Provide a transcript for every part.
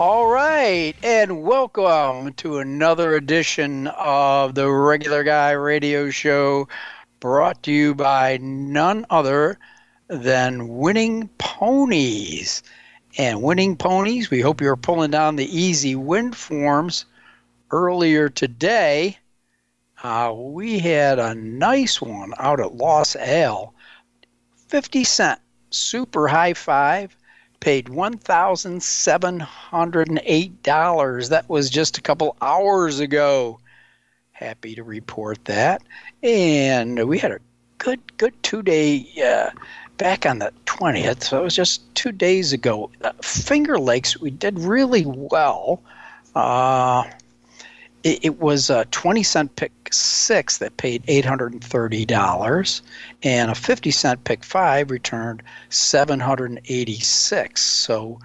All right, and welcome to another edition of the Regular Guy Radio Show, brought to you by none other than Winning Ponies. And Winning Ponies, we hope you're pulling down the easy win forms earlier today. We had a nice one out at Los Al. 50-cent super high five. Paid $1,708. That was just a couple hours ago. Happy to report that. And we had a good 2 day back on the 20th. So it was just 2 days ago. Finger Lakes, we did really well. It was a 20-cent pick six that paid $830, and a 50-cent pick five returned $786. So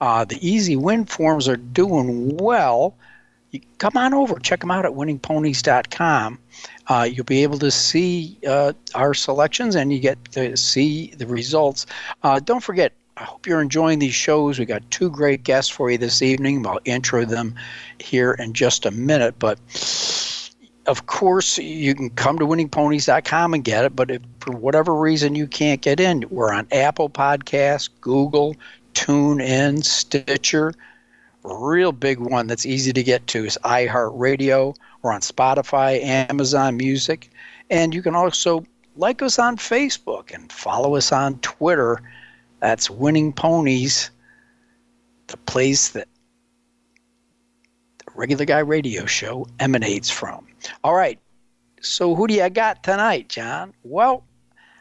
the easy win forms are doing well. You come on over, check them out at winningponies.com. You'll be able to see our selections, and you get to see the results. Don't forget, I hope you're enjoying these shows. We got two great guests for you this evening. I'll intro them here in just a minute. But, of course, you can come to winningponies.com and get it. But if for whatever reason you can't get in, we're on Apple Podcasts, Google, TuneIn, Stitcher. A real big one that's easy to get to is iHeartRadio. We're on Spotify, Amazon Music. And you can also like us on Facebook and follow us on Twitter. That's Winning Ponies, the place that the Regular Guy Radio Show emanates from. All right, so who do you got tonight, John? Well,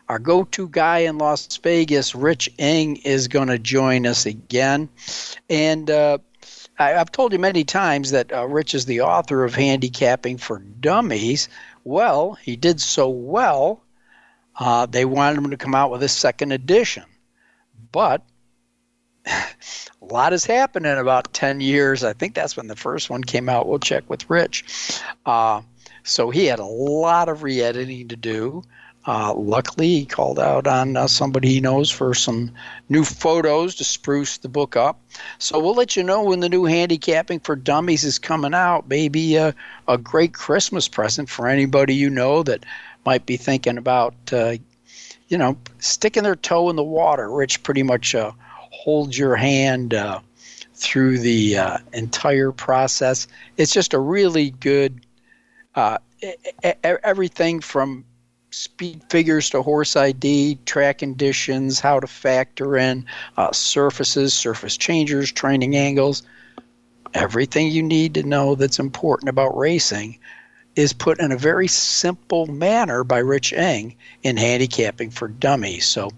our go-to guy in Las Vegas, Rich Eng, is going to join us again. And I've told you many times that Rich is the author of Handicapping for Dummies. Well, he did so well, they wanted him to come out with a second edition. But a lot has happened in about 10 years. I think that's when the first one came out. We'll check with Rich. So he had a lot of re-editing to do. Luckily, he called out on somebody he knows for some new photos to spruce the book up. So we'll let you know when the new Handicapping for Dummies is coming out. Maybe a great Christmas present for anybody you know that might be thinking about sticking their toe in the water. Rich pretty much holds your hand through the entire process. It's just a really good everything from speed figures to horse ID, track conditions, how to factor in surfaces, surface changers, training angles. Everything you need to know that's important about racing is put in a very simple manner by Rich Eng in Handicapping for Dummies. So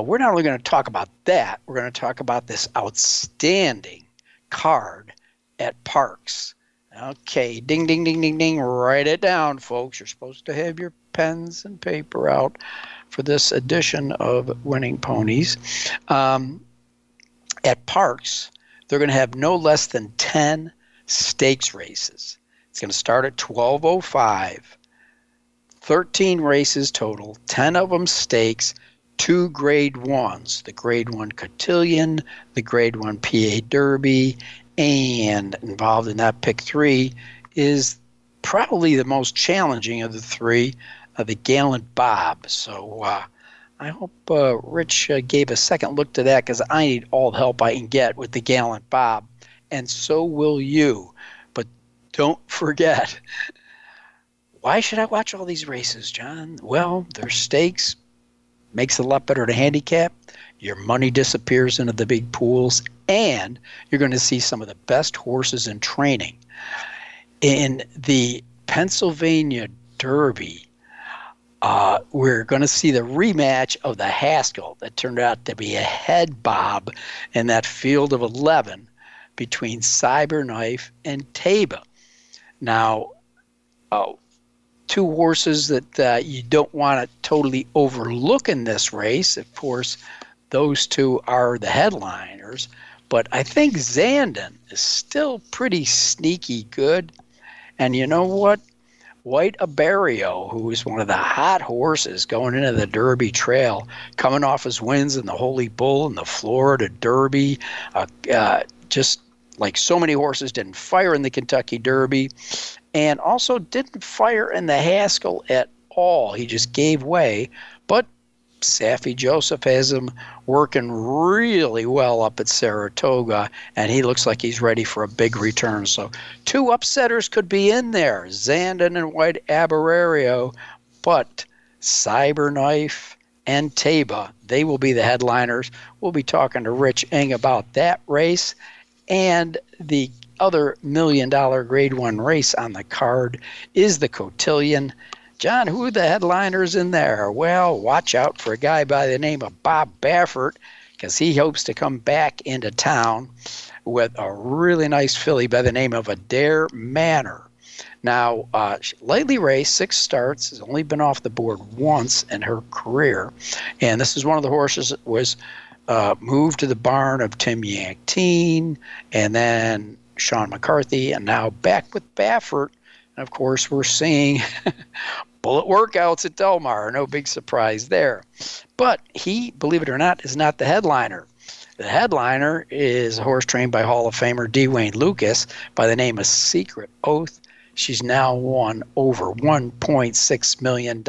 we're not only going to talk about that, we're going to talk about this outstanding card at Parx. Okay, ding, ding, ding, ding, ding. Write it down, folks. You're supposed to have your pens and paper out for this edition of Winning Ponies. At Parx, they're going to have no less than 10 stakes races. It's going to start at 12:05, 13 races total, 10 of them stakes, two grade ones, the grade one Cotillion, the grade one PA Derby, and involved in that pick three is probably the most challenging of the three, the Gallant Bob. So I hope Rich gave a second look to that, because I need all the help I can get with the Gallant Bob, and so will you. Don't forget, why should I watch all these races, John? Well, their stakes, makes it a lot better to handicap. Your money disappears into the big pools, and you're going to see some of the best horses in training. In the Pennsylvania Derby, we're going to see the rematch of the Haskell that turned out to be a head bob in that field of 11 between Cyberknife and Taiba. Now, two horses that you don't want to totally overlook in this race. Of course, those two are the headliners. But I think Zandon is still pretty sneaky good. And you know what? White Abarrio, who is one of the hot horses going into the Derby Trail, coming off his wins in the Holy Bull and the Florida Derby, just like so many horses, didn't fire in the Kentucky Derby and also didn't fire in the Haskell at all. He just gave way. But Saffie Joseph has him working really well up at Saratoga, and he looks like he's ready for a big return. So two upsetters could be in there, Zandon and White Abarrio, but Cyberknife and Taiba, they will be the headliners. We'll be talking to Rich Eng about that race and the other $1 million grade one race on the card is the Cotillion. John, who are the headliners in there? Well, watch out for a guy by the name of Bob Baffert, because he hopes to come back into town with a really nice filly by the name of Adair Manor. Now, lately raced 6 starts, has only been off the board once in her career, and this is one of the horses that was moved to the barn of Tim Yachteen and then Sean McCarthy, and now back with Baffert. And, of course, we're seeing bullet workouts at Del Mar. No big surprise there. But he, believe it or not, is not the headliner. The headliner is a horse trained by Hall of Famer Dwayne Lucas by the name of Secret Oath. She's now won over $1.6 million.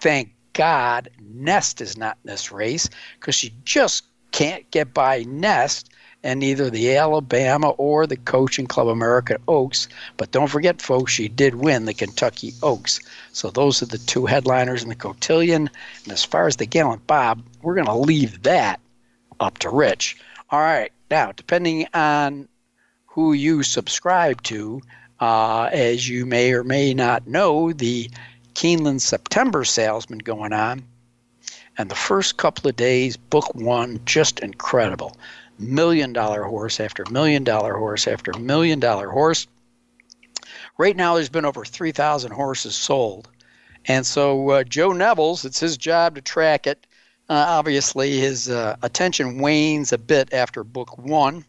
Thank God Nest is not in this race, because she just can't get by Nest and either the Alabama or the Coaching Club America Oaks. But don't forget, folks, she did win the Kentucky Oaks. So those are the two headliners in the Cotillion. And as far as the Gallant Bob, we're going to leave that up to Rich. All right. Now, depending on who you subscribe to, as you may or may not know, the Keeneland September sale's been going on. And the first couple of days, book one, just incredible. $1 million horse after $1 million horse after $1 million horse. Right now there's been over 3,000 horses sold. And so Joe Nevills, it's his job to track it. Obviously his attention wanes a bit after book one.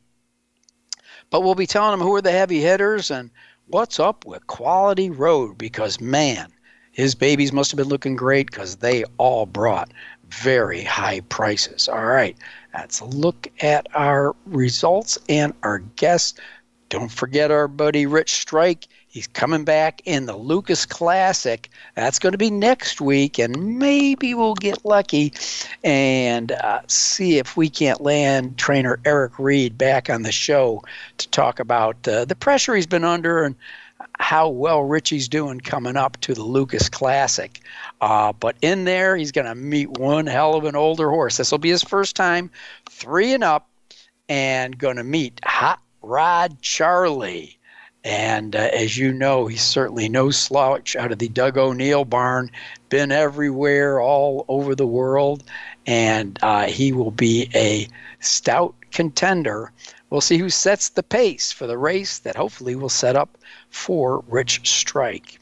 But we'll be telling him who are the heavy hitters and what's up with Quality Road, because, man, his babies must have been looking great, because they all brought very high prices. All right, that's a look at our results and our guests. Don't forget our buddy Rich Strike. He's coming back in the Lucas Classic. That's going to be next week, and maybe we'll get lucky and see if we can't land trainer Eric Reed back on the show to talk about the pressure he's been under and how well Richie's doing coming up to the Lucas Classic. But in there, he's going to meet one hell of an older horse. This will be his first time, 3 and up, and going to meet Hot Rod Charlie. And as you know, he's certainly no slouch out of the Doug O'Neill barn, been everywhere all over the world, and he will be a stout contender. We'll see who sets the pace for the race that hopefully will set up for Rich Strike.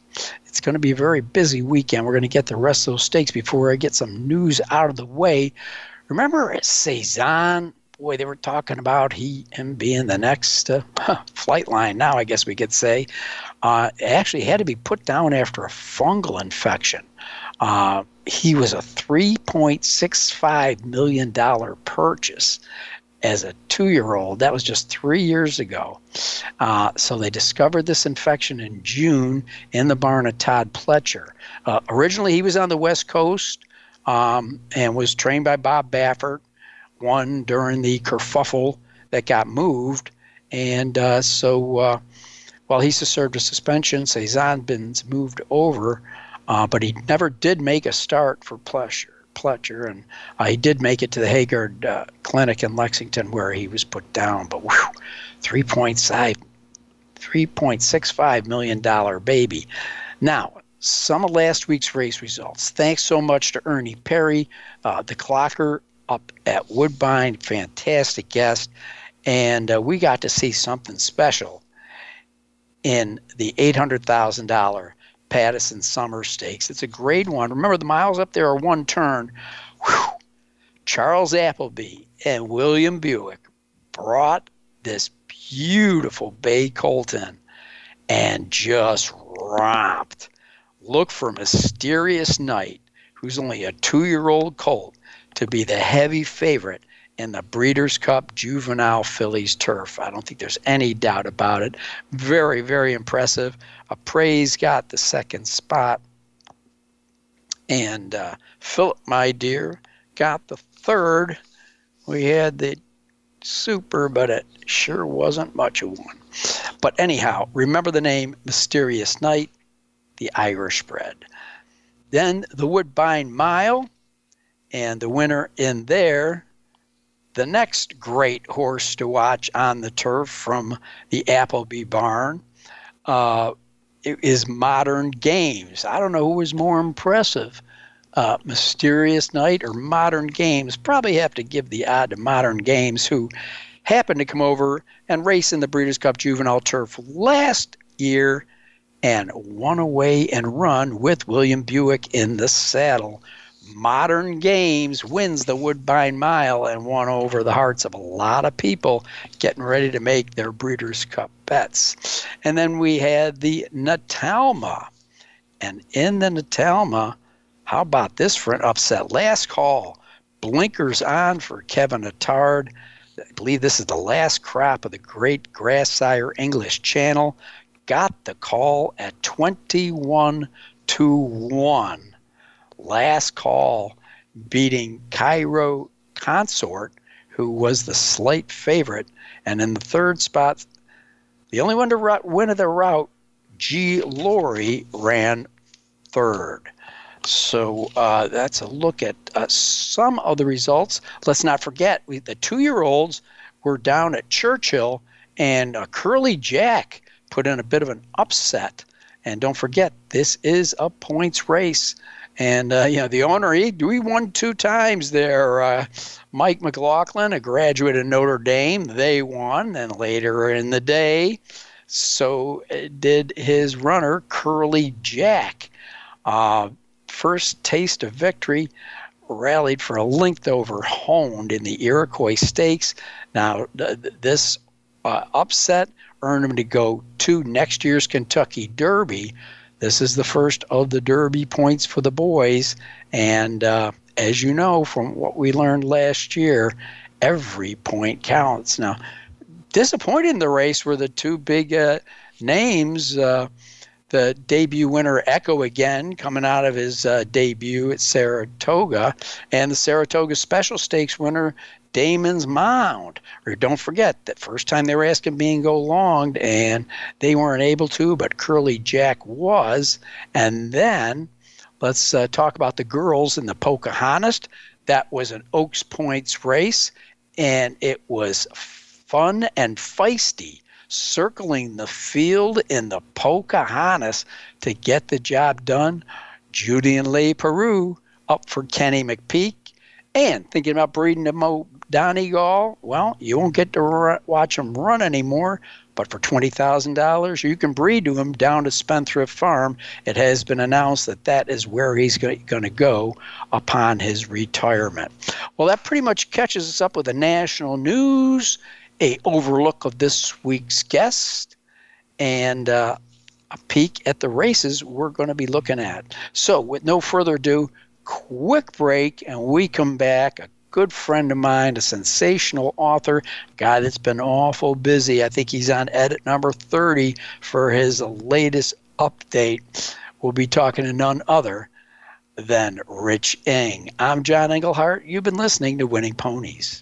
It's going to be a very busy weekend. We're going to get the rest of those stakes before I get some news out of the way. Remember at Cezanne, boy, they were talking about him being the next flight line now, I guess we could say. Actually had to be put down after a fungal infection. He was a $3.65 million purchase as a 2-year-old. That was just 3 years ago. So they discovered this infection in June in the barn of Todd Pletcher. Originally, he was on the West Coast and was trained by Bob Baffert, won during the kerfuffle that got moved. And so he served a suspension, Cezanne's been moved over, but he never did make a start for Pletcher. And he did make it to the Haggard Clinic in Lexington, where he was put down. But $3.65 million baby. Now, some of last week's race results. Thanks so much to Ernie Perry, the clocker up at Woodbine, fantastic guest. And we got to see something special in the $800,000 Patterson Summer Stakes. It's a grade one. Remember, the miles up there are one turn. Whew. Charles Appleby and William Buick brought this beautiful bay colt in and just romped. Look for Mysterious Night, who's only a 2-year-old colt, to be the heavy favorite in the Breeders' Cup Juvenile Fillies Turf. I don't think there's any doubt about it. Very, very impressive. Appraise got the second spot. And Philip, my dear, got the third. We had the super, but it sure wasn't much of one. But anyhow, remember the name Mysterious Night, the Irish bred. Then the Woodbine Mile, and the winner in there, the next great horse to watch on the turf from the Appleby barn, is Modern Games. I don't know who was more impressive. Mysterious Night or Modern Games. Probably have to give the odd to Modern Games, who happened to come over and race in the Breeders' Cup Juvenile Turf last year and won away and run with William Buick in the saddle. Modern Games wins the Woodbine Mile and won over the hearts of a lot of people getting ready to make their Breeders' Cup bets. And then we had the Natalma. And in the Natalma, how about this for an upset? Last call, blinkers on for Kevin Attard. I believe this is the last crop of the great Grassire English Channel. Got the call at 21-1. Last call beating Cairo Consort, who was the slight favorite. And in the third spot, the only one to win of the route, G. Laurie ran third. So that's a look at some of the results. Let's not forget, the 2-year-olds were down at Churchill, and Curly Jack put in a bit of an upset. And don't forget, this is a points race. And, you know, the owner, he won 2 times there. Mike McLaughlin, a graduate of Notre Dame, they won. And later in the day, so did his runner, Curly Jack. First taste of victory, rallied for a length over Honed in the Iroquois Stakes. Now, this upset earned him to go to next year's Kentucky Derby. This is the first of the Derby points for the boys. And as you know, from what we learned last year, every point counts. Now, disappointed in the race were the 2 big names. The debut winner, Echo Again, coming out of his debut at Saratoga, and the Saratoga Special Stakes winner, Damon's Mound. Or don't forget, that first time they were asking Bingo Long, and they weren't able to, but Curly Jack was. And then let's talk about the girls in the Pocahontas. That was an Oaks Points race, and it was fun and feisty, circling the field in the Pocahontas to get the job done. Judy and Le Peru up for Kenny McPeak. And thinking about breeding to Mo Donegal, well, you won't get to watch him run anymore, but for $20,000, you can breed to him down to Spendthrift Farm. It has been announced that that is where he's going to go upon his retirement. Well, that pretty much catches us up with the national news, a overlook of this week's guest, and a peek at the races we're going to be looking at. So with no further ado, quick break, and we come back. A good friend of mine, a sensational author, guy that's been awful busy. I think he's on edit number 30 for his latest update. We'll be talking to none other than Rich Eng. I'm John Engelhart. You've been listening to Winning Ponies.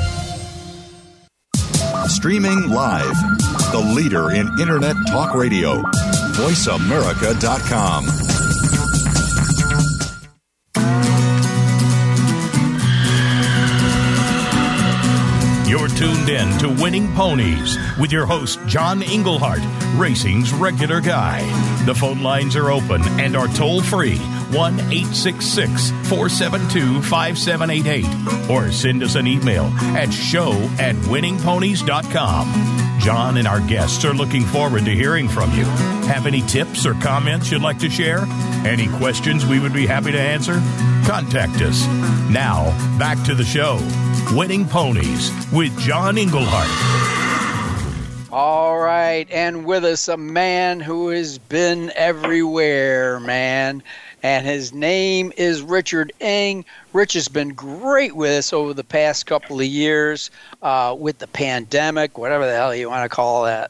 Streaming live, the leader in Internet talk radio, voiceamerica.com. You're tuned in to Winning Ponies with your host, John Engelhart, racing's regular guy. The phone lines are open and are toll-free, 1-866-472-5788, or send us an email at show@winningponies.com. John and our guests are looking forward to hearing from you. Have any tips or comments you'd like to share? Any questions we would be happy to answer? Contact us. Now, back to the show. Winning Ponies with John Engelhart. All right, and with us a man who has been everywhere, man. And his name is Richard Eng. Rich has been great with us over the past couple of years with the pandemic, whatever the hell you want to call that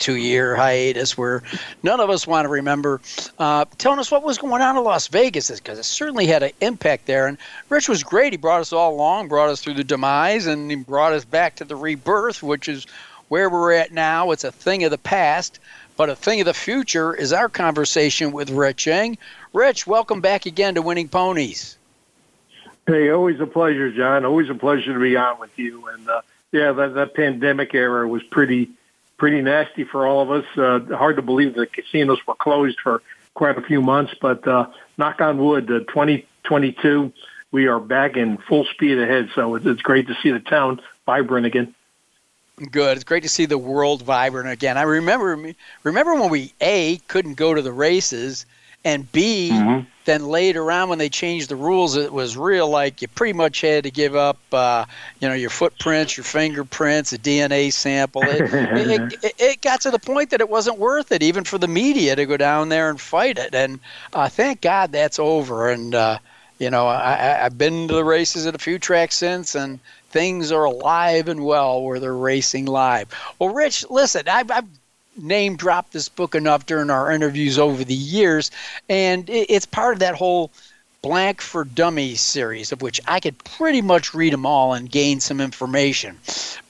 two-year hiatus where none of us want to remember, telling us what was going on in Las Vegas, because it certainly had an impact there. And Rich was great. He brought us all along, brought us through the demise, and he brought us back to the rebirth, which is where we're at now. It's a thing of the past, but a thing of the future is our conversation with Rich Eng. Rich, welcome back again to Winning Ponies. Hey, always a pleasure, John. Always a pleasure to be on with you. And, that pandemic era was pretty nasty for all of us. Hard to believe the casinos were closed for quite a few months, but knock on wood, 2022, we are back in full speed ahead. So it's great to see the town vibrant again. Good. It's great to see the world vibrant again. I remember when we, A, couldn't go to the races, and B, then later on when they changed the rules, it was real like you pretty much had to give up, your footprints, your fingerprints, a DNA sample. It got to the point that it wasn't worth it, even for the media to go down there and fight it. And thank God that's over. And, I've been to the races at a few tracks since, and things are alive and well where they're racing live. Well, Rich, listen, I've name dropped this book enough during our interviews over the years, and it's part of that whole Blank for Dummies series, of which I could pretty much read them all and gain some information.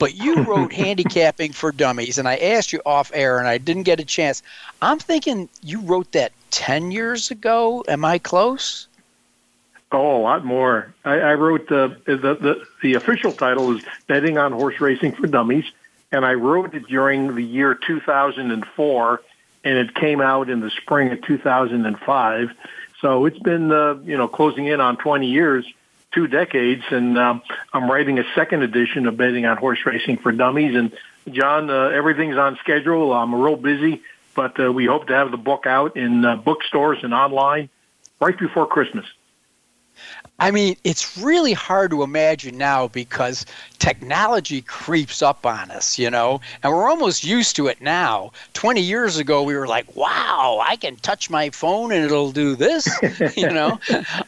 But you wrote Handicapping for Dummies, and I asked you off air and I didn't get a chance. I'm thinking you wrote that 10 years ago. Am I close? Oh, a lot more. I wrote the official title is Betting on Horse Racing for Dummies. And I wrote it during the year 2004, and it came out in the spring of 2005. So it's been, closing in on 20 years, 2 decades, and I'm writing a second edition of Betting on Horse Racing for Dummies. And, John, everything's on schedule. I'm real busy, but we hope to have the book out in bookstores and online right before Christmas. I mean, it's really hard to imagine now because technology creeps up on us, and we're almost used to it now. 20 years ago, we were like, wow, I can touch my phone and it'll do this,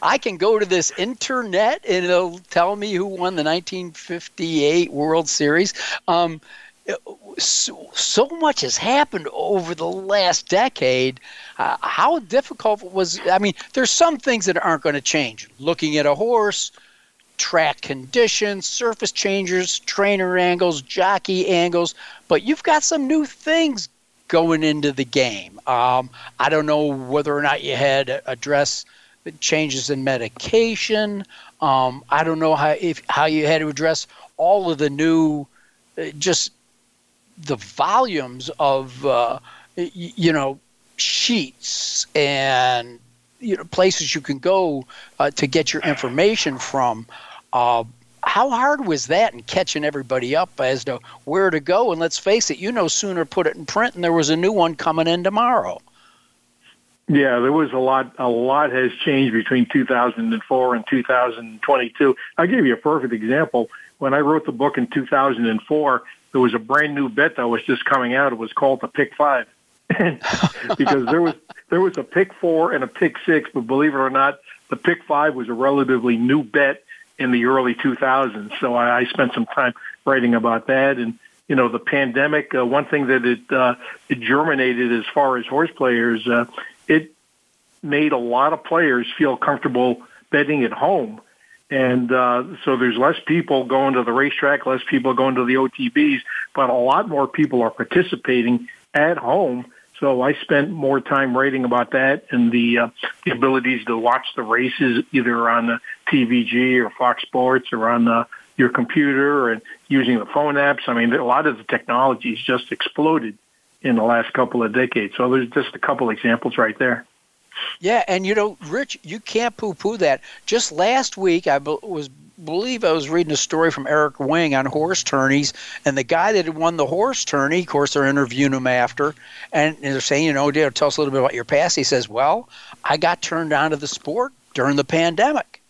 I can go to this internet and it'll tell me who won the 1958 World Series. So much has happened over the last decade. How difficult was – I mean, there's some things that aren't going to change. Looking at a horse, track conditions, surface changes, trainer angles, jockey angles. But you've got some new things going into the game. I don't know whether or not you had to address the changes in medication. I don't know how you had to address all of the new just – the volumes of sheets and places you can go to get your information from. How hard was that in catching everybody up as to where to go? And let's face it, Sooner put it in print, and there was a new one coming in tomorrow. Yeah, there was a lot. A lot has changed between 2004 and 2022. I'll give you a perfect example. When I wrote the book in 2004, there was a brand new bet that was just coming out. It was called the Pick Five, because there was a Pick Four and a Pick Six. But believe it or not, the Pick Five was a relatively new bet in the early 2000s. So I spent some time writing about that. And, the pandemic, one thing that it germinated as far as horse players, it made a lot of players feel comfortable betting at home. And so there's less people going to the racetrack, less people going to the OTBs, but a lot more people are participating at home. So I spent more time writing about that and the abilities to watch the races either on TVG or Fox Sports or on your computer and using the phone apps. I mean, a lot of the technology has just exploded in the last couple of decades. So there's just a couple examples right there. Yeah, and Rich, you can't poo-poo that. Just last week, I believe I was reading a story from Eric Wing on horse tourneys, and the guy that had won the horse tourney, of course, they're interviewing him after, and they're saying, tell us a little bit about your past. He says, well, I got turned on to the sport during the pandemic.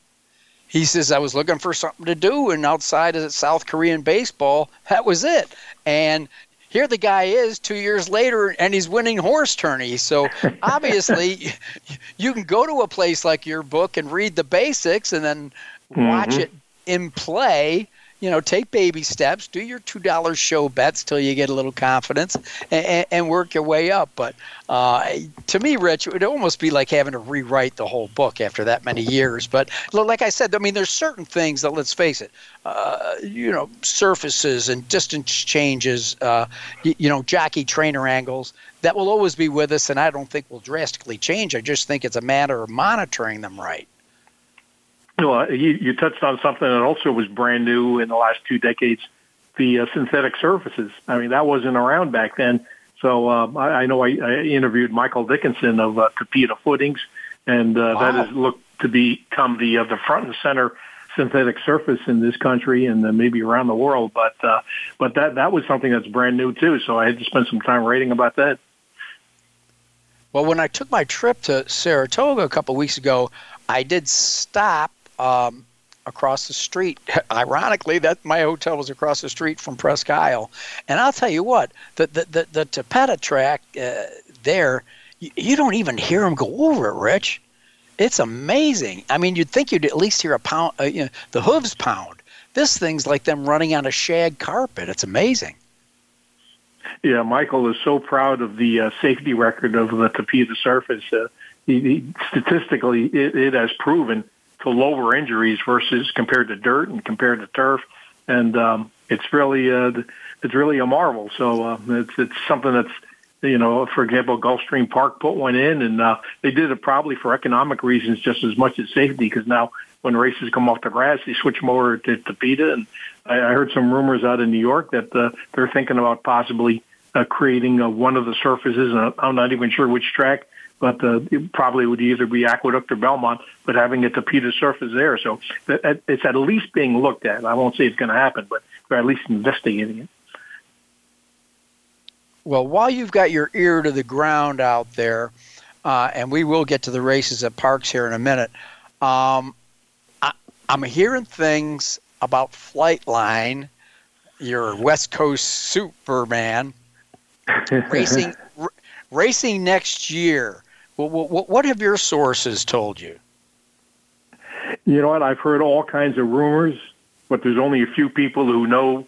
He says, I was looking for something to do, and outside of South Korean baseball, that was it. And here the guy is 2 years later, and he's winning horse tourneys. So obviously, you can go to a place like your book and read the basics and then watch it in play. Take baby steps, do your $2 show bets till you get a little confidence, and work your way up. But to me, Rich, it would almost be like having to rewrite the whole book after that many years. But like I said, I mean, there's certain things that, let's face it, surfaces and distance changes, jockey trainer angles, that will always be with us, and I don't think will drastically change. I just think it's a matter of monitoring them right. Well, you touched on something that also was brand new in the last two decades, the synthetic surfaces. I mean, that wasn't around back then. So I know I interviewed Michael Dickinson of Capita Footings, and wow. That has looked to become the front and center synthetic surface in this country and maybe around the world. But that was something that's brand new, too. So I had to spend some time writing about that. Well, when I took my trip to Saratoga a couple of weeks ago, I did stop. Across the street. Ironically, that my hotel was across the street from Presque Isle. And I'll tell you what, the Tapeta track there, you don't even hear them go over it, Rich. It's amazing. I mean, you'd think you'd at least hear a pound, the hooves pound. This thing's like them running on a shag carpet. It's amazing. Yeah, Michael is so proud of the safety record of the Tapeta surface. Statistically, it has proven to lower injuries versus compared to dirt and compared to turf, and it's really a marvel. So it's something that's, for example, Gulfstream Park put one in, and they did it probably for economic reasons just as much as safety, because now when races come off the grass, they switch them over to Tapeta. And I heard some rumors out in New York that they're thinking about possibly creating one of the surfaces, and I'm not even sure which track, but it probably would either be Aqueduct or Belmont, but having a Tapeta surface there. So it's at least being looked at. I won't say it's going to happen, but they're at least investigating it. Well, while you've got your ear to the ground out there, and we will get to the races at Parx here in a minute, I'm hearing things about Flightline, your West Coast Superman, racing next year. What have your sources told you? You know what? I've heard all kinds of rumors, but there's only a few people who know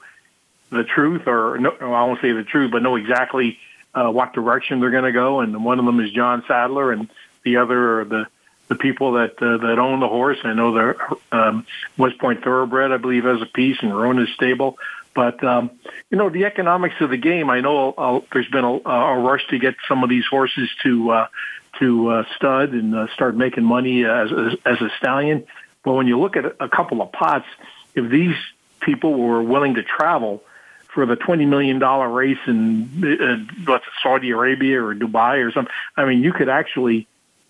the truth, I won't say the truth, but know exactly what direction they're going to go. And one of them is John Sadler, and the other are the people that own the horse. I know the West Point Thoroughbred, I believe, has a piece, and Rona's stable. But, the economics of the game, I know there's been a rush to get some of these horses to stud and start making money as a stallion. But when you look at a couple of pots, if these people were willing to travel for the $20 million race in Saudi Arabia or Dubai or something, I mean, you could actually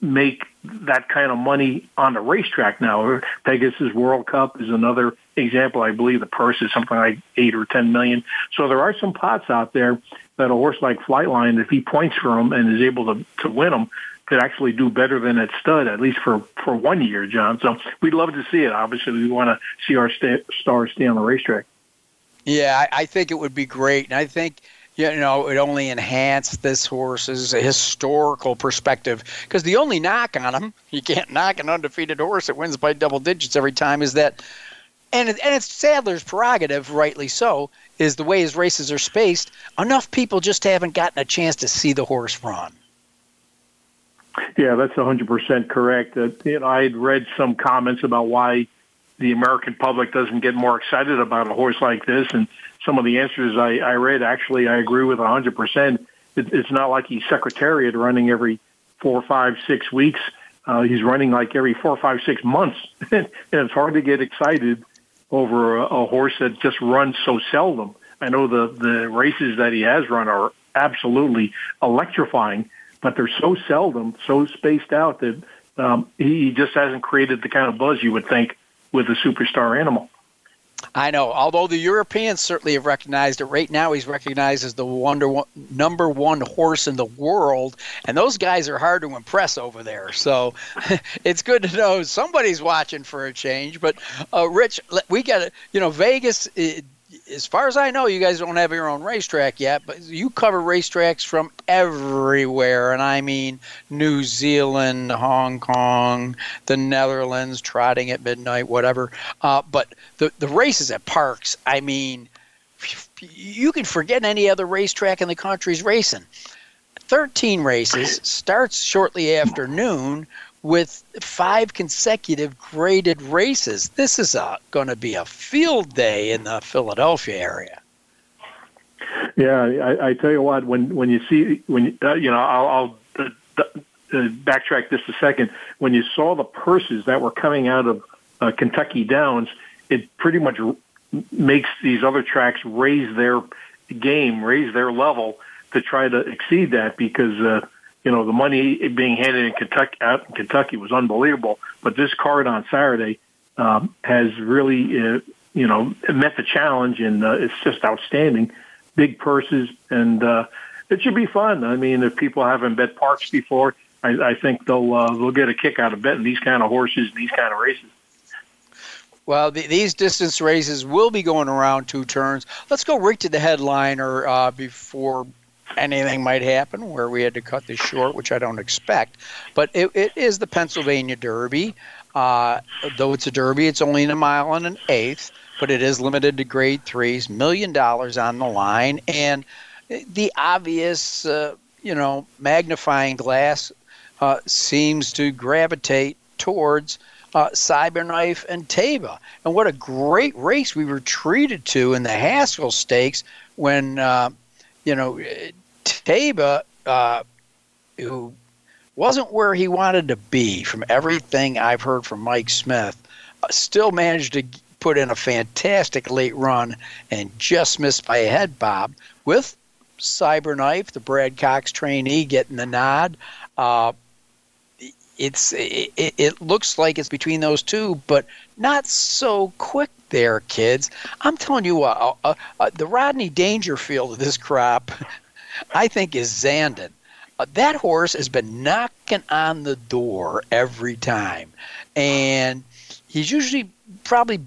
make that kind of money on the racetrack now. Pegasus World Cup is another example. I believe the purse is something like $8 or $10 million. So there are some pots out there that a horse like Flightline, if he points for them and is able to win them, could actually do better than at stud, at least for 1 year, John. So we'd love to see it. Obviously, we want to see our stars stay on the racetrack. Yeah, I think it would be great. And I think, you know, it only enhanced this horse's historical perspective, because the only knock on him, you can't knock an undefeated horse that wins by double digits every time, is that, and it's Sadler's prerogative, rightly so, is the way his races are spaced. Enough people just haven't gotten a chance to see the horse run. Yeah, that's 100% correct. You know, I had read some comments about why the American public doesn't get more excited about a horse like this, and some of the answers I read, actually, I agree with 100%. It's not like he's Secretariat running every 4, 5, 6 weeks. He's running like every 4, 5, 6 months, and it's hard to get excited over a horse that just runs so seldom. I know the races that he has run are absolutely electrifying, but they're so seldom, so spaced out that he just hasn't created the kind of buzz you would think with a superstar animal. I know, although the Europeans certainly have recognized it. Right now he's recognized as the number one horse in the world, and those guys are hard to impress over there. So it's good to know somebody's watching for a change. But, Rich, we got to, you know, Vegas, as far as I know, you guys don't have your own racetrack yet, but you cover racetracks from everywhere. And I mean New Zealand, Hong Kong, the Netherlands, trotting at midnight, whatever. But the races at Parx, I mean, you can forget any other racetrack in the country's racing. 13 races, starts shortly after noon with 5 consecutive graded races. This is going to be a field day in the Philadelphia area. Yeah, I tell you what, when you see, you know, I'll backtrack just a second. When you saw the purses that were coming out of Kentucky Downs, it pretty much makes these other tracks raise their game, raise their level to try to exceed that, because you know, the money being handed out in Kentucky was unbelievable, but this card on Saturday has really, you know, met the challenge, and it's just outstanding. Big purses, and it should be fun. I mean, if people haven't bet Parx before, I think they'll get a kick out of betting these kind of horses and these kind of races. Well, these distance races will be going around 2 turns. Let's go right to the headliner before anything might happen where we had to cut this short, which I don't expect. But it is the Pennsylvania Derby. Though it's a derby, it's only in 1 1/8 miles, but it is limited to grade 3s, $1 million on the line. And the obvious, you know, magnifying glass seems to gravitate towards Cyberknife and Taiba. And what a great race we were treated to in the Haskell Stakes when you know, Taiba, who wasn't where he wanted to be from everything I've heard from Mike Smith, still managed to put in a fantastic late run and just missed by a head bob, with Cyberknife, the Brad Cox trainee, getting the nod. It looks like it's between those two, but not so quick there, kids. I'm telling you what, the Rodney Dangerfield of this crop, I think, is Zandon. That horse has been knocking on the door every time, and he's usually probably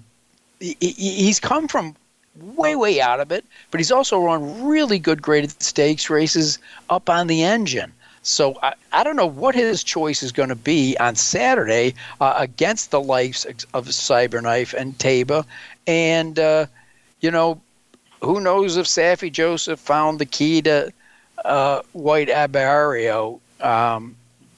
he's come from way out of it, but he's also run really good graded stakes races up on the engine. So I don't know what his choice is going to be on Saturday against the likes of Cyberknife and Taiba. And, you know, who knows if Saffie Joseph found the key to White Abarrio.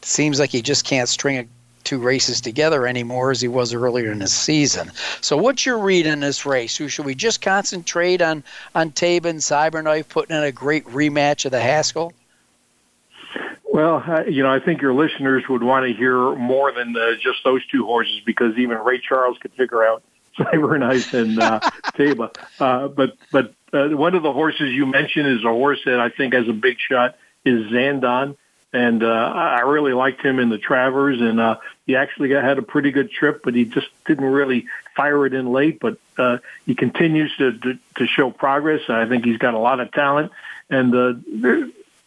Seems like he just can't string 2 races together anymore as he was earlier in the season. So what's your read in this race? Should we just concentrate on Taiba and Cyberknife putting in a great rematch of the Haskell? Well, you know, I think your listeners would want to hear more than just those 2 horses, because even Ray Charles could figure out Cyberknife and Taiba. But one of the horses you mentioned is a horse that I think has a big shot, is Zandon. And I really liked him in the Travers, and he actually had a pretty good trip, but he just didn't really fire it in late. But he continues to show progress. I think he's got a lot of talent, and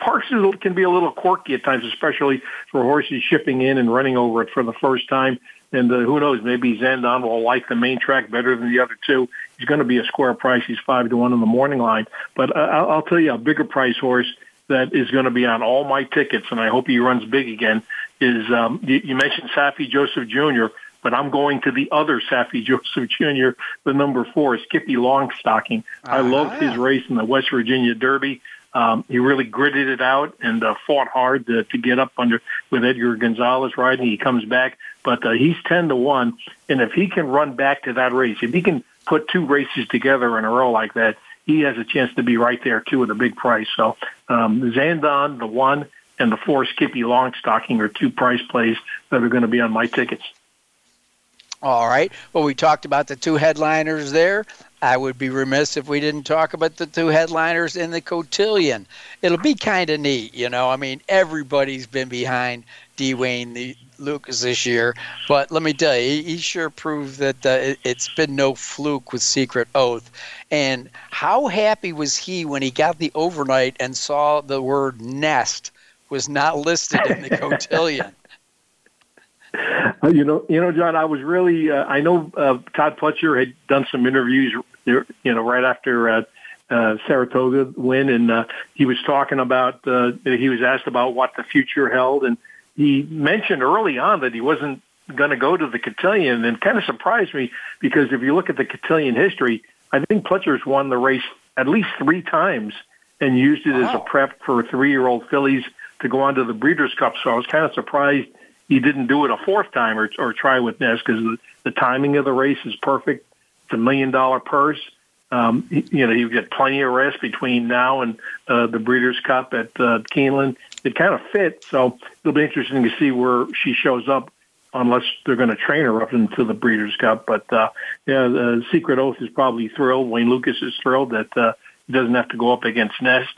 Parx can be a little quirky at times, especially for horses shipping in and running over it for the first time. And who knows, maybe Zandon will like the main track better than the other two. He's going to be a square price. He's 5-1 in the morning line. But I'll tell you, a bigger price horse that is going to be on all my tickets, and I hope he runs big again, is you mentioned Saffie Joseph Jr., but I'm going to the other Saffie Joseph Jr., the number 4, Skippy Longstocking. I loved his race in the West Virginia Derby. He really gritted it out and fought hard to get up under with Edgar Gonzalez riding. He comes back, but he's 10-1, and if he can run back to that race, if he can put two races together in a row like that, he has a chance to be right there, too, at a big price. So Zandon, the 1, and the 4, Skippy Longstocking, are two price plays that are going to be on my tickets. All right. Well, we talked about the two headliners there. I would be remiss if we didn't talk about the two headliners in the Cotillion. It'll be kind of neat, you know. I mean, everybody's been behind Dwayne Lucas this year. But let me tell you, he sure proved that it's been no fluke with Secret Oath. And how happy was he when he got the overnight and saw the word Nest was not listed in the Cotillion? You know, John, I was really, I know Todd Pletcher had done some interviews, you know, right after Saratoga win, and he was talking about, he was asked about what the future held, and he mentioned early on that he wasn't going to go to the Cotillion, and kind of surprised me, because if you look at the Cotillion history, I think Pletcher's won the race at least 3 times and used it as a prep for 3-year-old fillies to go on to the Breeders' Cup, so I was kind of surprised he didn't do it a 4th time or try with Nest, because the timing of the race is perfect. It's a $1 million purse. You know, you get plenty of rest between now and the Breeders' Cup at Keeneland. It kind of fits, so it'll be interesting to see where she shows up, unless they're going to train her up into the Breeders' Cup. But, yeah, the Secret Oath is probably thrilled. Wayne Lucas is thrilled that he doesn't have to go up against Nest.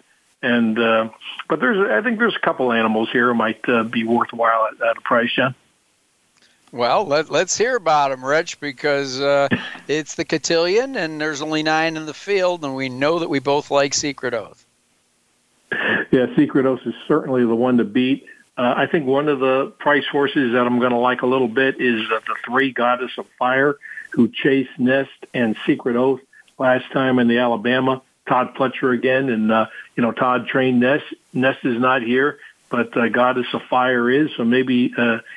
And but I think there's a couple animals here who might be worthwhile at a price, John. Well, let's hear about them, Rich, because it's the Cotillion, and there's only 9 in the field, and we know that we both like Secret Oath. Yeah, Secret Oath is certainly the one to beat. I think one of the price horses that I'm going to like a little bit is the 3, Goddess of Fire, who chased Nest and Secret Oath last time in the Alabama. Todd Pletcher again, and, you know, Todd trained Nest. Nest is not here, but Goddess of Fire is, so maybe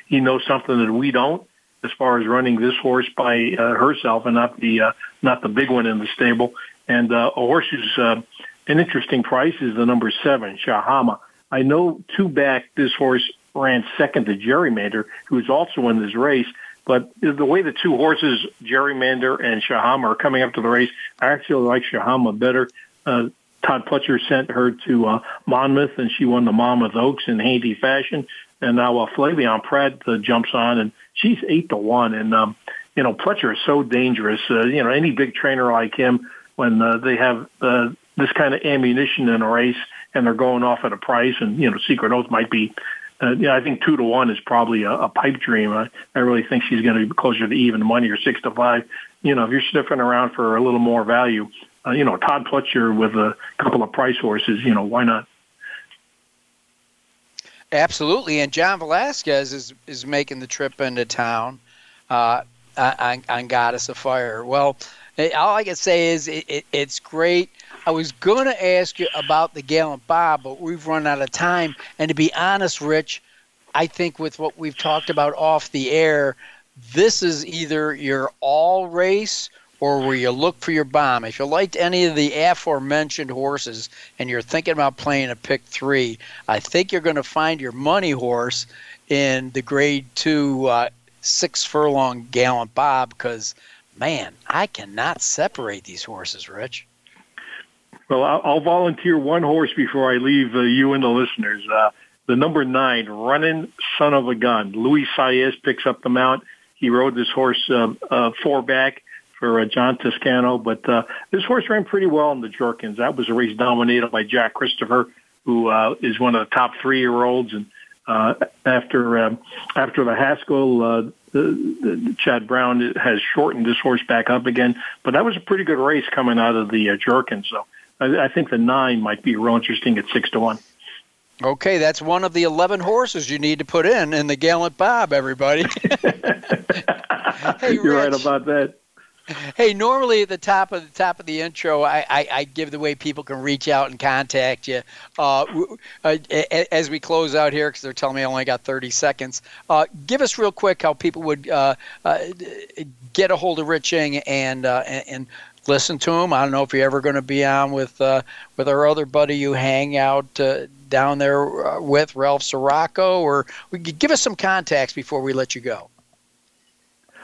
he knows something that we don't as far as running this horse by herself and not the big one in the stable. And a horse who's an interesting price is the number 7, Shahama. I know 2 back this horse ran second to Gerrymander, who's also in this race, but the way the two horses, Gerrymander and Shahama, are coming up to the race, I actually like Shahama better. Todd Pletcher sent her to Monmouth, and she won the Monmouth Oaks in handy fashion. And now Flavion Pratt jumps on, and she's 8-1. And, you know, Pletcher is so dangerous. You know, any big trainer like him, when they have this kind of ammunition in a race and they're going off at a price, and, you know, Secret Oath might be, yeah, I think 2-1 is probably a pipe dream. I really think she's going to be closer to even money or 6-5. You know, if you're sniffing around for a little more value, you know, Todd Pletcher with a couple of price horses, you know, why not? Absolutely. And John Velasquez is making the trip into town on Goddess of Fire. Well, all I can say is it's great. I was going to ask you about the Gallant Bob, but we've run out of time. And to be honest, Rich, I think with what we've talked about off the air, this is either your all race or where you look for your bomb. If you liked any of the aforementioned horses and you're thinking about playing a pick 3, I think you're going to find your money horse in the grade 2 6-furlong Gallant Bob, because, man, I cannot separate these horses, Rich. Well, I'll volunteer one horse before I leave you and the listeners. The number 9, Running Son of a Gun. Luis Saez picks up the mount. He rode this horse 4 back for John Toscano, but this horse ran pretty well in the Jerkins. That was a race dominated by Jack Christopher. who is one of the top 3-year-olds. And after the Haskell, the Chad Brown has shortened this horse back up again. But that was a pretty good race coming out of the Jerkin. So I think the 9 might be real interesting at 6-1. Okay, that's one of the 11 horses you need to put in the Gallant Bob, everybody. Hey, you're Rich. Right about that. Hey, normally at the top of the intro, I give the way people can reach out and contact you. As we close out here, because they're telling me I only got 30 seconds, give us real quick how people would get a hold of Rich Eng and listen to him. I don't know if you're ever going to be on with our other buddy you hang out down there with, Ralph Sirocco, or give us some contacts before we let you go.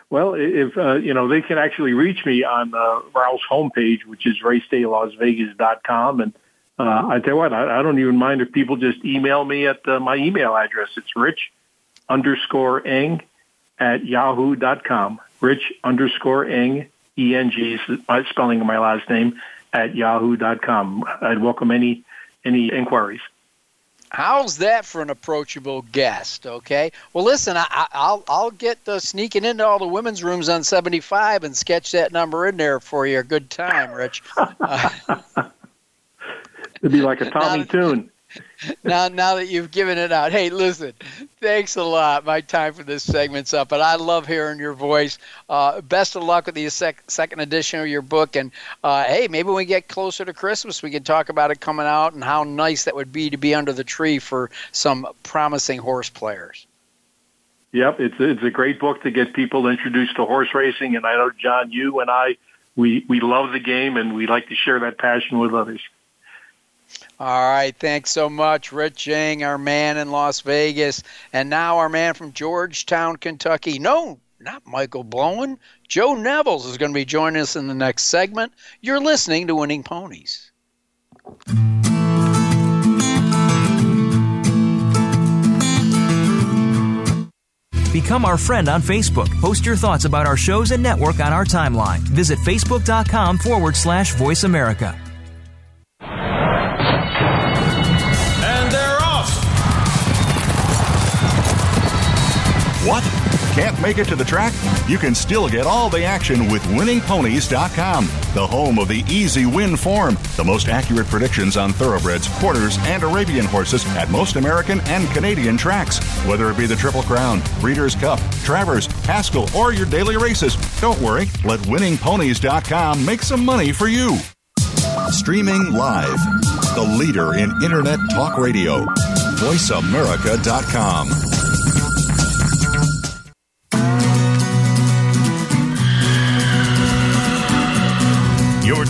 Well, if they can actually reach me on Ralph's homepage, which is racedaylasvegas.com. And I tell you what, I don't even mind if people just email me at my email address. It's rich_eng@yahoo.com. Rich_eng, is my spelling of my last name, at yahoo.com. I'd welcome any inquiries. How's that for an approachable guest? Okay. Well, listen, I'll get sneaking into all the women's rooms on 75 and sketch that number in there for you. A good time, Rich. It'd be like a Tommy Tune. Now that you've given it out. Hey, listen, thanks a lot. My time for this segment's up, but I love hearing your voice. Best of luck with the second edition of your book. And, hey, maybe when we get closer to Christmas, we can talk about it coming out and how nice that would be to be under the tree for some promising horse players. Yep, it's a great book to get people introduced to horse racing. And I know, John, you and I, we love the game, and we like to share that passion with others. All right, thanks so much, Rich Eng, our man in Las Vegas, and now our man from Georgetown, Kentucky. No, not Michael Blowen. Joe Nevills is going to be joining us in the next segment. You're listening to Winning Ponies. Become our friend on Facebook. Post your thoughts about our shows and network on our timeline. Visit facebook.com/Voice America. What? Can't make it to the track? You can still get all the action with winningponies.com, the home of the easy win form, the most accurate predictions on thoroughbreds, quarters, and Arabian horses at most American and Canadian tracks. Whether it be the Triple Crown, Breeders' Cup, Travers, Haskell, or your daily races, don't worry, let winningponies.com make some money for you. Streaming live, the leader in Internet talk radio, voiceamerica.com. You're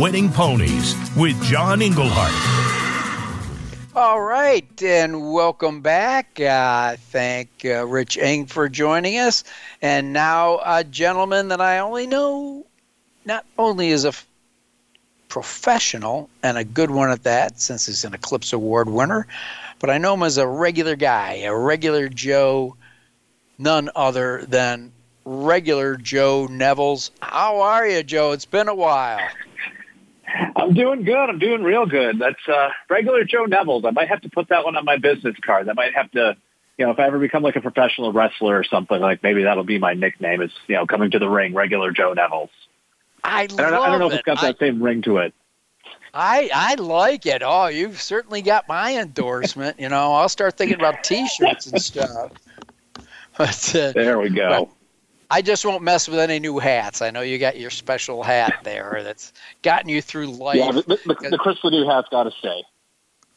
Winning Ponies with John Engelhart. All right, and welcome back. Thank Rich Eng for joining us. And now a gentleman that I only know not only as a professional and a good one at that, since he's an Eclipse Award winner, but I know him as a regular guy, a regular Joe, none other than regular Joe Nevills. How are you, Joe? It's been a while. I'm doing good. I'm doing real good. That's regular Joe Nevills. I might have to put that one on my business card. I might have to, if I ever become like a professional wrestler or something, like maybe that'll be my nickname is, coming to the ring, regular Joe Nevills. I don't know if it's got that same ring to it. I like it. Oh, you've certainly got my endorsement. I'll start thinking about T-shirts and stuff. But, there we go. But, I just won't mess with any new hats. I know you got your special hat there that's gotten you through life. Yeah, the crystal new hat's got to stay.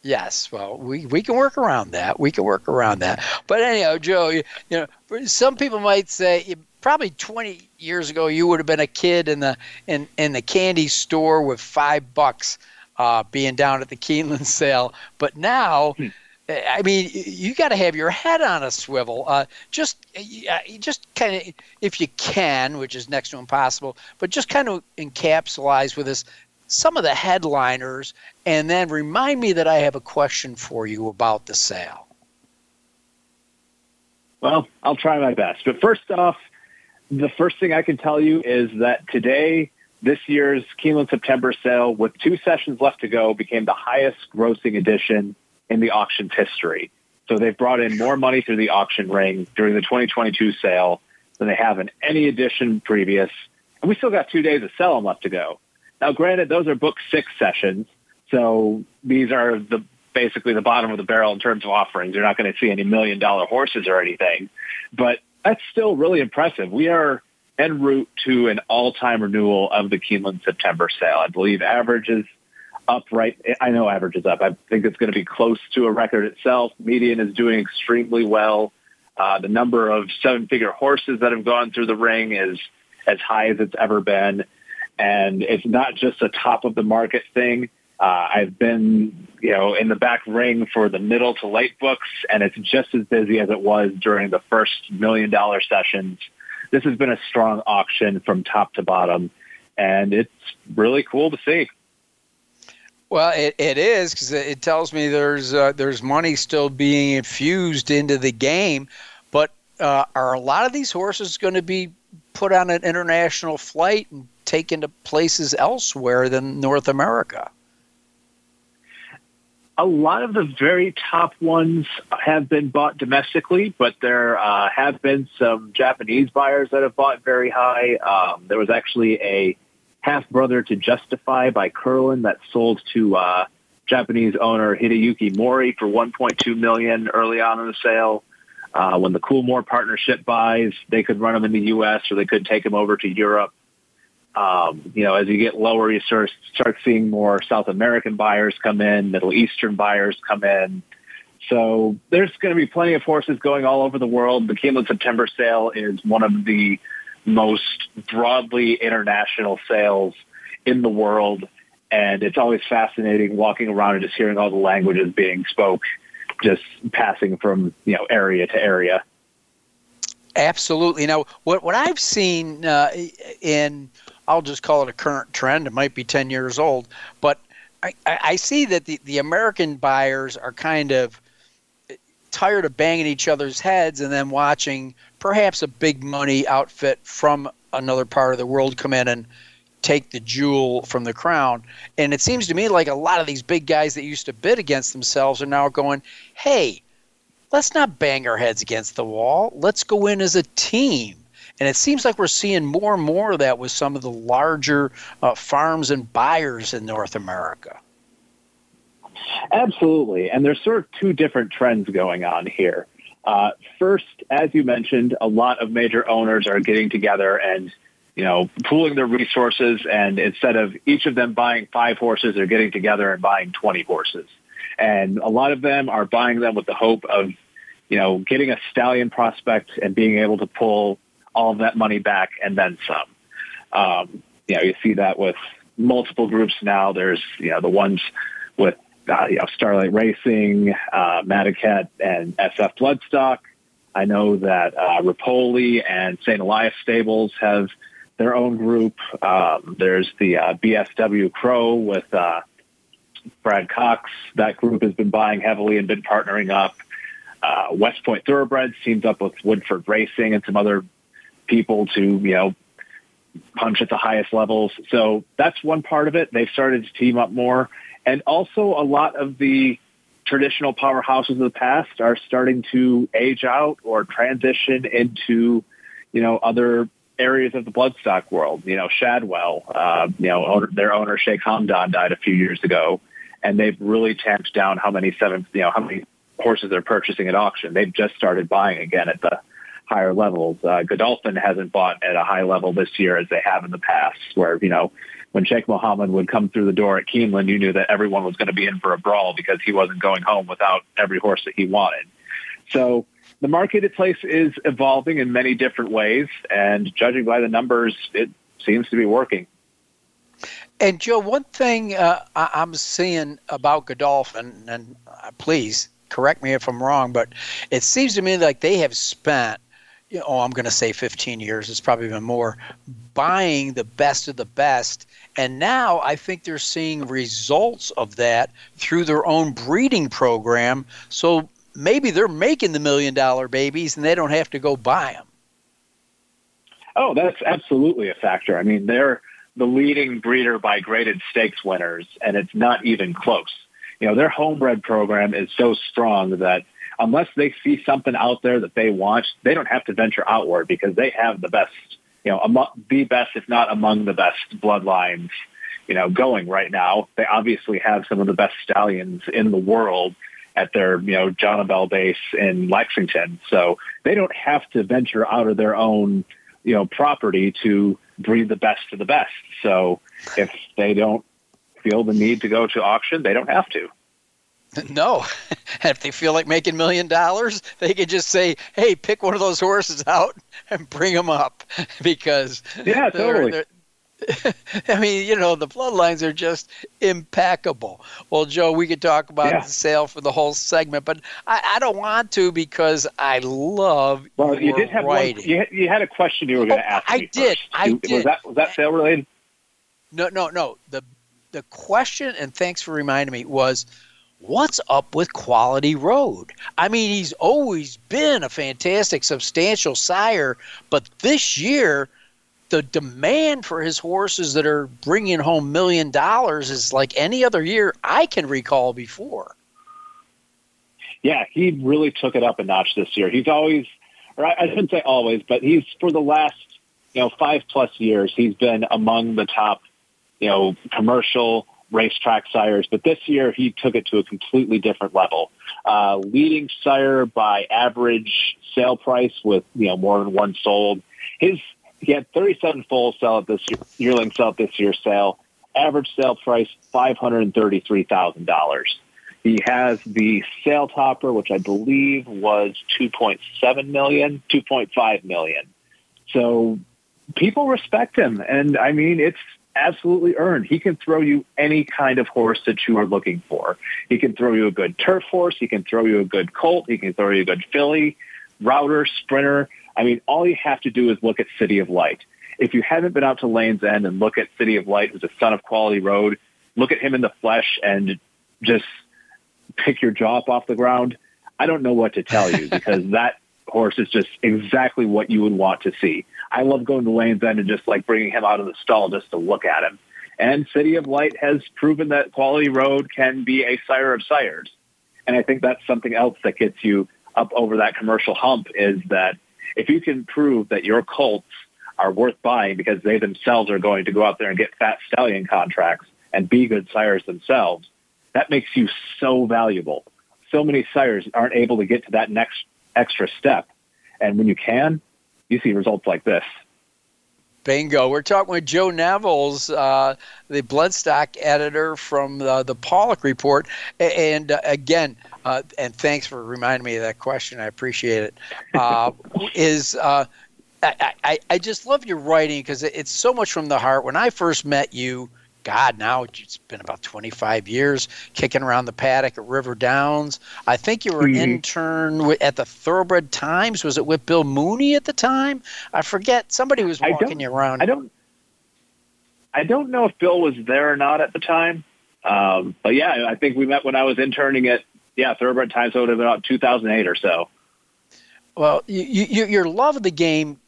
Yes, well, we can work around that. We can work around that. But anyhow, Joe, some people might say probably 20 years ago you would have been a kid in the candy store with $5 being down at the Keeneland sale. But now I mean, you got to have your head on a swivel. Just kind of, if you can, which is next to impossible, but just kind of encapsulize with us some of the headliners, and then remind me that I have a question for you about the sale. Well, I'll try my best. But first off, the first thing I can tell you is that today, this year's Keeneland September sale, with 2 sessions left to go, became the highest grossing edition in the auction's history. So they've brought in more money through the auction ring during the 2022 sale than they have in any edition previous. And we still got 2 days of sell them left to go. Now, granted, those are book 6 sessions, so these are basically the bottom of the barrel in terms of offerings. You're not going to see any million-dollar horses or anything, but that's still really impressive. We are en route to an all-time renewal of the Keeneland September sale. I believe average is up, right? I know average is up. I think it's going to be close to a record itself. Median is doing extremely well. The number of 7-figure horses that have gone through the ring is as high as it's ever been. And it's not just a top-of-the-market thing. I've been, in the back ring for the middle to late books, and it's just as busy as it was during the first million-dollar sessions. This has been a strong auction from top to bottom, and it's really cool to see. Well, it is, because it tells me there's money still being infused into the game. But are a lot of these horses going to be put on an international flight and taken to places elsewhere than North America? A lot of the very top ones have been bought domestically, but there have been some Japanese buyers that have bought very high. There was actually a half-brother to Justify by Curlin that sold to Japanese owner Hideyuki Mori for $1.2 million early on in the sale. When the Coolmore partnership buys, they could run them in the U.S. or they could take them over to Europe. As you get lower, you sort of start seeing more South American buyers come in, Middle Eastern buyers come in. So there's going to be plenty of horses going all over the world. The Keeneland September sale is one of the most broadly international sales in the world. And it's always fascinating walking around and just hearing all the languages being spoke, just passing from, area to area. Absolutely. Now, what I've seen in... I'll just call it a current trend. It might be 10 years old. But I see that the American buyers are kind of tired of banging each other's heads and then watching perhaps a big money outfit from another part of the world come in and take the jewel from the crown. And it seems to me like a lot of these big guys that used to bid against themselves are now going, hey, let's not bang our heads against the wall. Let's go in as a team. And it seems like we're seeing more and more of that with some of the larger farms and buyers in North America. Absolutely. And there's sort of 2 different trends going on here. First, as you mentioned, a lot of major owners are getting together and, pooling their resources. And instead of each of them buying 5 horses, they're getting together and buying 20 horses. And a lot of them are buying them with the hope of, getting a stallion prospect and being able to pull all of that money back and then some. You see that with multiple groups now. There's, the ones with, Starlight Racing, Matticat, and SF Bloodstock. I know that Ripoli and St. Elias Stables have their own group. There's the BSW Crow with Brad Cox. That group has been buying heavily and been partnering up. West Point Thoroughbreds teams up with Woodford Racing and some other people to, punch at the highest levels. So that's one part of it. They've started to team up more. And also a lot of the traditional powerhouses of the past are starting to age out or transition into, other areas of the bloodstock world. Shadwell, their owner Sheikh Hamdan died a few years ago, and they've really tamped down how many how many horses they're purchasing at auction. They've just started buying again at the higher levels. Godolphin hasn't bought at a high level this year as they have in the past, where, when Sheikh Mohammed would come through the door at Keeneland, you knew that everyone was going to be in for a brawl because he wasn't going home without every horse that he wanted. So the marketplace is evolving in many different ways, and judging by the numbers, it seems to be working. And Joe, one thing I'm seeing about Godolphin, and please correct me if I'm wrong, but it seems to me like they have spent, you know, I'm going to say 15 years, it's probably been more, buying the best of the best. And now I think they're seeing results of that through their own breeding program. So maybe they're making the $1 million babies and they don't have to go buy them. Oh, that's absolutely a factor. I mean, they're the leading breeder by graded stakes winners, and it's not even close. You know, their homebred program is so strong that unless they see something out there that they want, they don't have to venture outward because they have the best, you know, among the best, if not among the best bloodlines, you know, going right now. They obviously have some of the best stallions in the world at their, you know, John Abel base in Lexington. So they don't have to venture out of their own, you know, property to breed the best of the best. So if they don't feel the need to go to auction, they don't have to. No. If they feel like making $1 million, they could just say, hey, pick one of those horses out and bring them up. Because yeah, totally. I mean, you know, the bloodlines are just impeccable. Well, Joe, we could talk about the sale for the whole segment, but I don't want to because I love you did have writing. You had a question you were going to ask me. I did. Was that sale related? No. The question, and thanks for reminding me, was what's up with Quality Road? I mean, he's always been a fantastic, substantial sire, but this year the demand for his horses that are bringing home $1 million is like any other year I can recall before. Yeah, he really took it up a notch this year. He's always, or I shouldn't say always, but he's for the last, you know, 5+ years, he's been among the top, you know, commercial racetrack sires. But this year he took it to a completely different level. Leading sire by average sale price with, you know, more than one sold. He had 37 foals sell at this yearling sell at this year's sale. Average sale price $533,000. He has the sale topper, which I believe was $2.5 million. So people respect him, and I mean it's absolutely earned. He can throw you any kind of horse that you are looking for. He can throw you a good turf horse. He can throw you a good colt. He can throw you a good filly, router, sprinter. I mean, all you have to do is look at City of Light. If you haven't been out to Land's End and look at City of Light, who's a son of Quality Road, look at him in the flesh and just pick your jaw up off the ground. I don't know what to tell you because that horse is just exactly what you would want to see. I love going to Land's End and just like bringing him out of the stall just to look at him. And City of Light has proven that Quality Road can be a sire of sires. And I think that's something else that gets you up over that commercial hump is that if you can prove that your colts are worth buying because they themselves are going to go out there and get fat stallion contracts and be good sires themselves, that makes you so valuable. So many sires aren't able to get to that next extra step. And when you can, you see results like this. Bingo. We're talking with Joe Nevills, the bloodstock editor from the Pollock Report. And again, and thanks for reminding me of that question. I appreciate it. I just love your writing because it's so much from the heart. When I first met you, God, now it's been about 25 years kicking around the paddock at River Downs. I think you were an intern at the Thoroughbred Times. Was it with Bill Mooney at the time? I forget. Somebody was walking you around. I don't know if Bill was there or not at the time. But yeah, I think we met when I was interning at Thoroughbred Times. So it would have been about 2008 or so. Well, your love of the game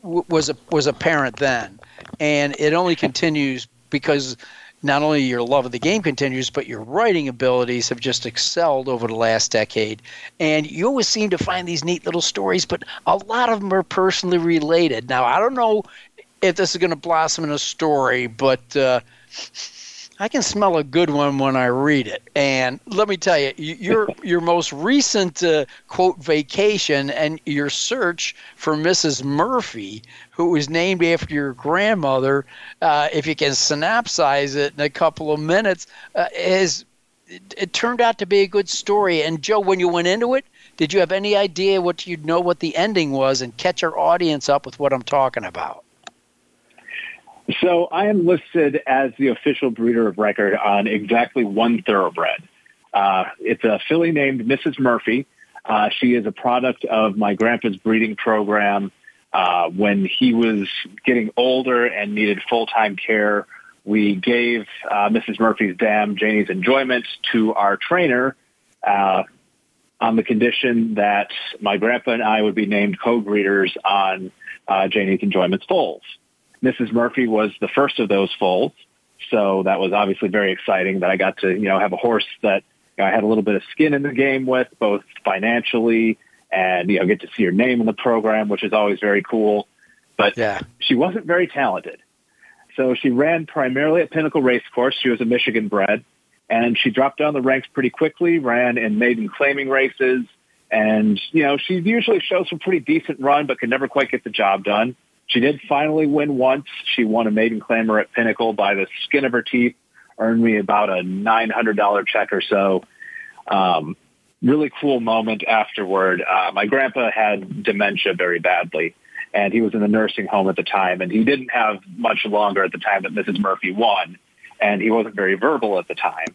was apparent then, and it only continues. Because not only your love of the game continues, but your writing abilities have just excelled over the last decade. And you always seem to find these neat little stories, but a lot of them are personally related. Now, I don't know if this is going to blossom in a story, but I can smell a good one when I read it. And let me tell you, your most recent, quote, vacation and your search for Mrs. Murphy, who was named after your grandmother, if you can synopsize it in a couple of minutes, it turned out to be a good story. And, Joe, when you went into it, did you have any idea what the ending was and catch our audience up with what I'm talking about? So I am listed as the official breeder of record on exactly one thoroughbred. It's a filly named Mrs. Murphy. She is a product of my grandpa's breeding program. When he was getting older and needed full-time care, we gave Mrs. Murphy's dam, Janie's Enjoyment, to our trainer on the condition that my grandpa and I would be named co-breeders on Janie's Enjoyment's foals. Mrs. Murphy was the first of those foals, so that was obviously very exciting that I got to, have a horse that I had a little bit of skin in the game with, both financially and, get to see her name in the program, which is always very cool. But yeah, she wasn't very talented. So she ran primarily at Pinnacle Racecourse. She was a Michigan bred, and she dropped down the ranks pretty quickly, ran in maiden claiming races. And, she usually shows a pretty decent run, but could never quite get the job done. She did finally win once. She won a maiden claimer at Pinnacle by the skin of her teeth, earned me about a $900 check or so. Really cool moment afterward. My grandpa had dementia very badly, and he was in the nursing home at the time, and he didn't have much longer at the time that Mrs. Murphy won, and he wasn't very verbal at the time.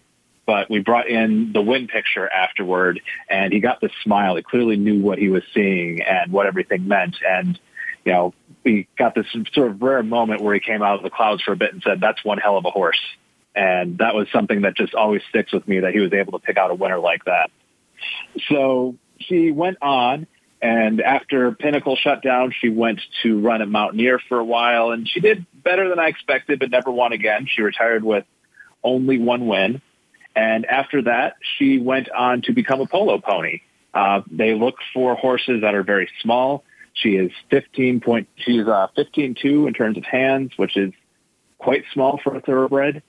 But we brought in the win picture afterward, and he got this smile. He clearly knew what he was seeing and what everything meant, and we got this sort of rare moment where he came out of the clouds for a bit and said, "That's one hell of a horse." And that was something that just always sticks with me, that he was able to pick out a winner like that. So she went on, and after Pinnacle shut down, she went to run at Mountaineer for a while, and she did better than I expected, but never won again. She retired with only one win. And after that, she went on to become a polo pony. They look for horses that are very small. She is 15.2 in terms of hands, which is quite small for a thoroughbred.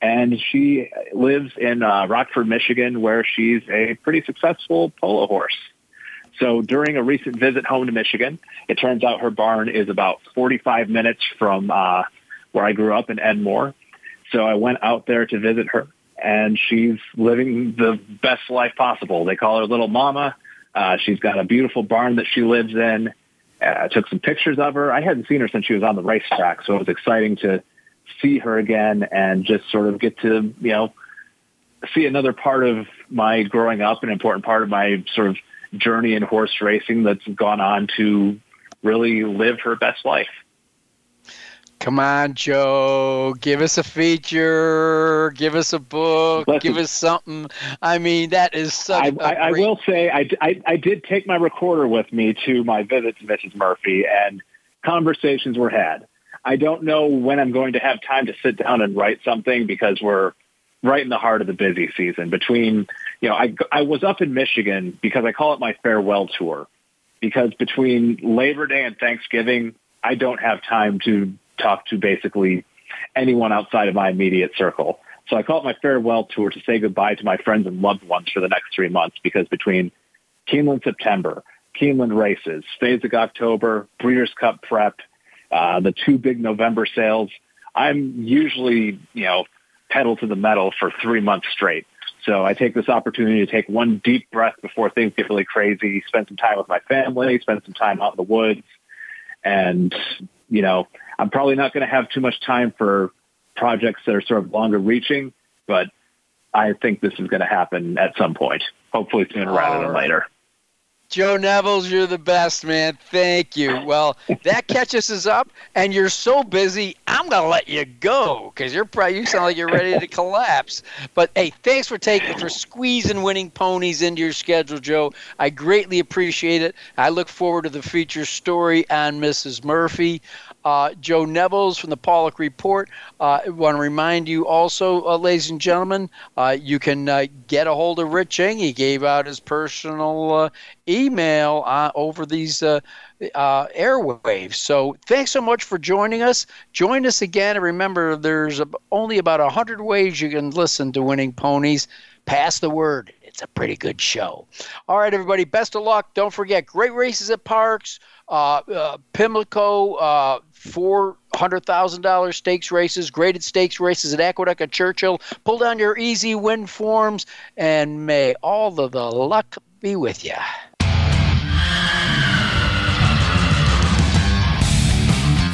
And she lives in Rockford, Michigan, where she's a pretty successful polo horse. So during a recent visit home to Michigan, it turns out her barn is about 45 minutes from where I grew up in Edmore. So I went out there to visit her, and she's living the best life possible. They call her Little Mama. She's got a beautiful barn that she lives in. I took some pictures of her. I hadn't seen her since she was on the racetrack, so it was exciting to see her again and just sort of get to, see another part of my growing up, an important part of my sort of journey in horse racing that's gone on to really live her best life. Come on, Joe, give us a feature, give us a book, give us something. I mean, that is such a great... I will say I did take my recorder with me to my visit to Mrs. Murphy, and conversations were had. I don't know when I'm going to have time to sit down and write something, because we're right in the heart of the busy season. Between, I was up in Michigan because I call it my farewell tour, because between Labor Day and Thanksgiving, I don't have time to talk to basically anyone outside of my immediate circle. So I call it my farewell tour to say goodbye to my friends and loved ones for the next 3 months, because between Keeneland September, Keeneland races, Phasic October, Breeders' Cup prep, the two big November sales, I'm usually, pedal to the metal for 3 months straight. So I take this opportunity to take one deep breath before things get really crazy, spend some time with my family, spend some time out in the woods. And, I'm probably not going to have too much time for projects that are sort of longer reaching, but I think this is going to happen at some point, hopefully sooner rather than later. Joe Nevills, you're the best, man. Thank you. Well, that catches us up, and you're so busy, I'm going to let you go, because you sound like you're ready to collapse. But, hey, thanks for squeezing Winning Ponies into your schedule, Joe. I greatly appreciate it. I look forward to the feature story on Mrs. Murphy. Joe Nevills from the Pollock Report. I want to remind you also, ladies and gentlemen, you can get a hold of Rich Eng. He gave out his personal email over these airwaves. So thanks so much for joining us. Join us again. And remember, there's only about 100 ways you can listen to Winning Ponies. Pass the word. It's a pretty good show. All right, everybody, best of luck. Don't forget, great races at Parx. Pimlico, $400,000 stakes races, graded stakes races at Aqueduct and Churchill. Pull down your easy win forms, and may all of the luck be with you.